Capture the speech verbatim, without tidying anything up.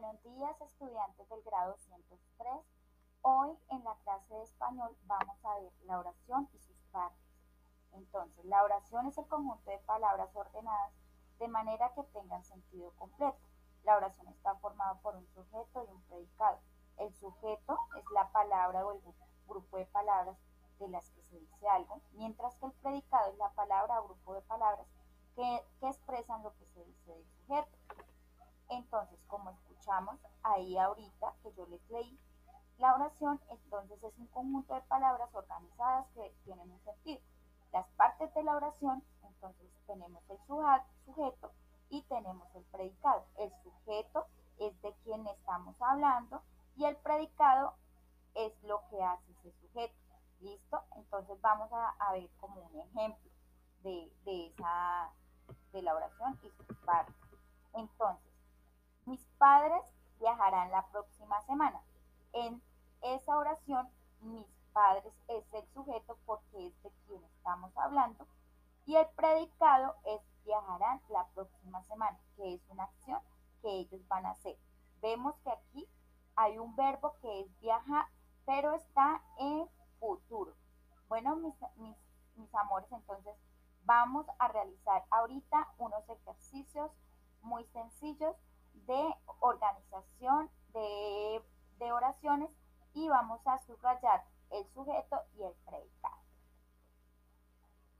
Buenos días, estudiantes del grado ciento tres. Hoy en la clase de español vamos a ver la oración y sus partes. Entonces, la oración es el conjunto de palabras ordenadas de manera que tengan sentido completo. La oración está formada por un sujeto y un predicado. El sujeto es la palabra o el grupo de palabras de las que se dice algo, mientras que el predicado es la palabra o grupo de palabras que, que expresan lo que se dice del sujeto. Entonces, como escuchamos ahí ahorita que yo les leí, la oración entonces es un conjunto de palabras organizadas que tienen un sentido. Las partes de la oración, entonces tenemos el sujeto y tenemos el predicado. El sujeto es de quien estamos hablando y el predicado es lo que hace ese sujeto. ¿Listo? Entonces vamos a, a ver como un ejemplo de, de, esa, de la oración y sus partes. Entonces, mis padres viajarán la próxima semana. En esa oración, mis padres es el sujeto porque es de quien estamos hablando y el predicado es viajarán la próxima semana, que es una acción que ellos van a hacer. Vemos que aquí hay un verbo que es viajar, pero está en futuro. Bueno, mis, mis, mis amores, entonces vamos a realizar ahorita unos ejercicios muy sencillos de organización de, de oraciones y vamos a subrayar el sujeto y el predicado.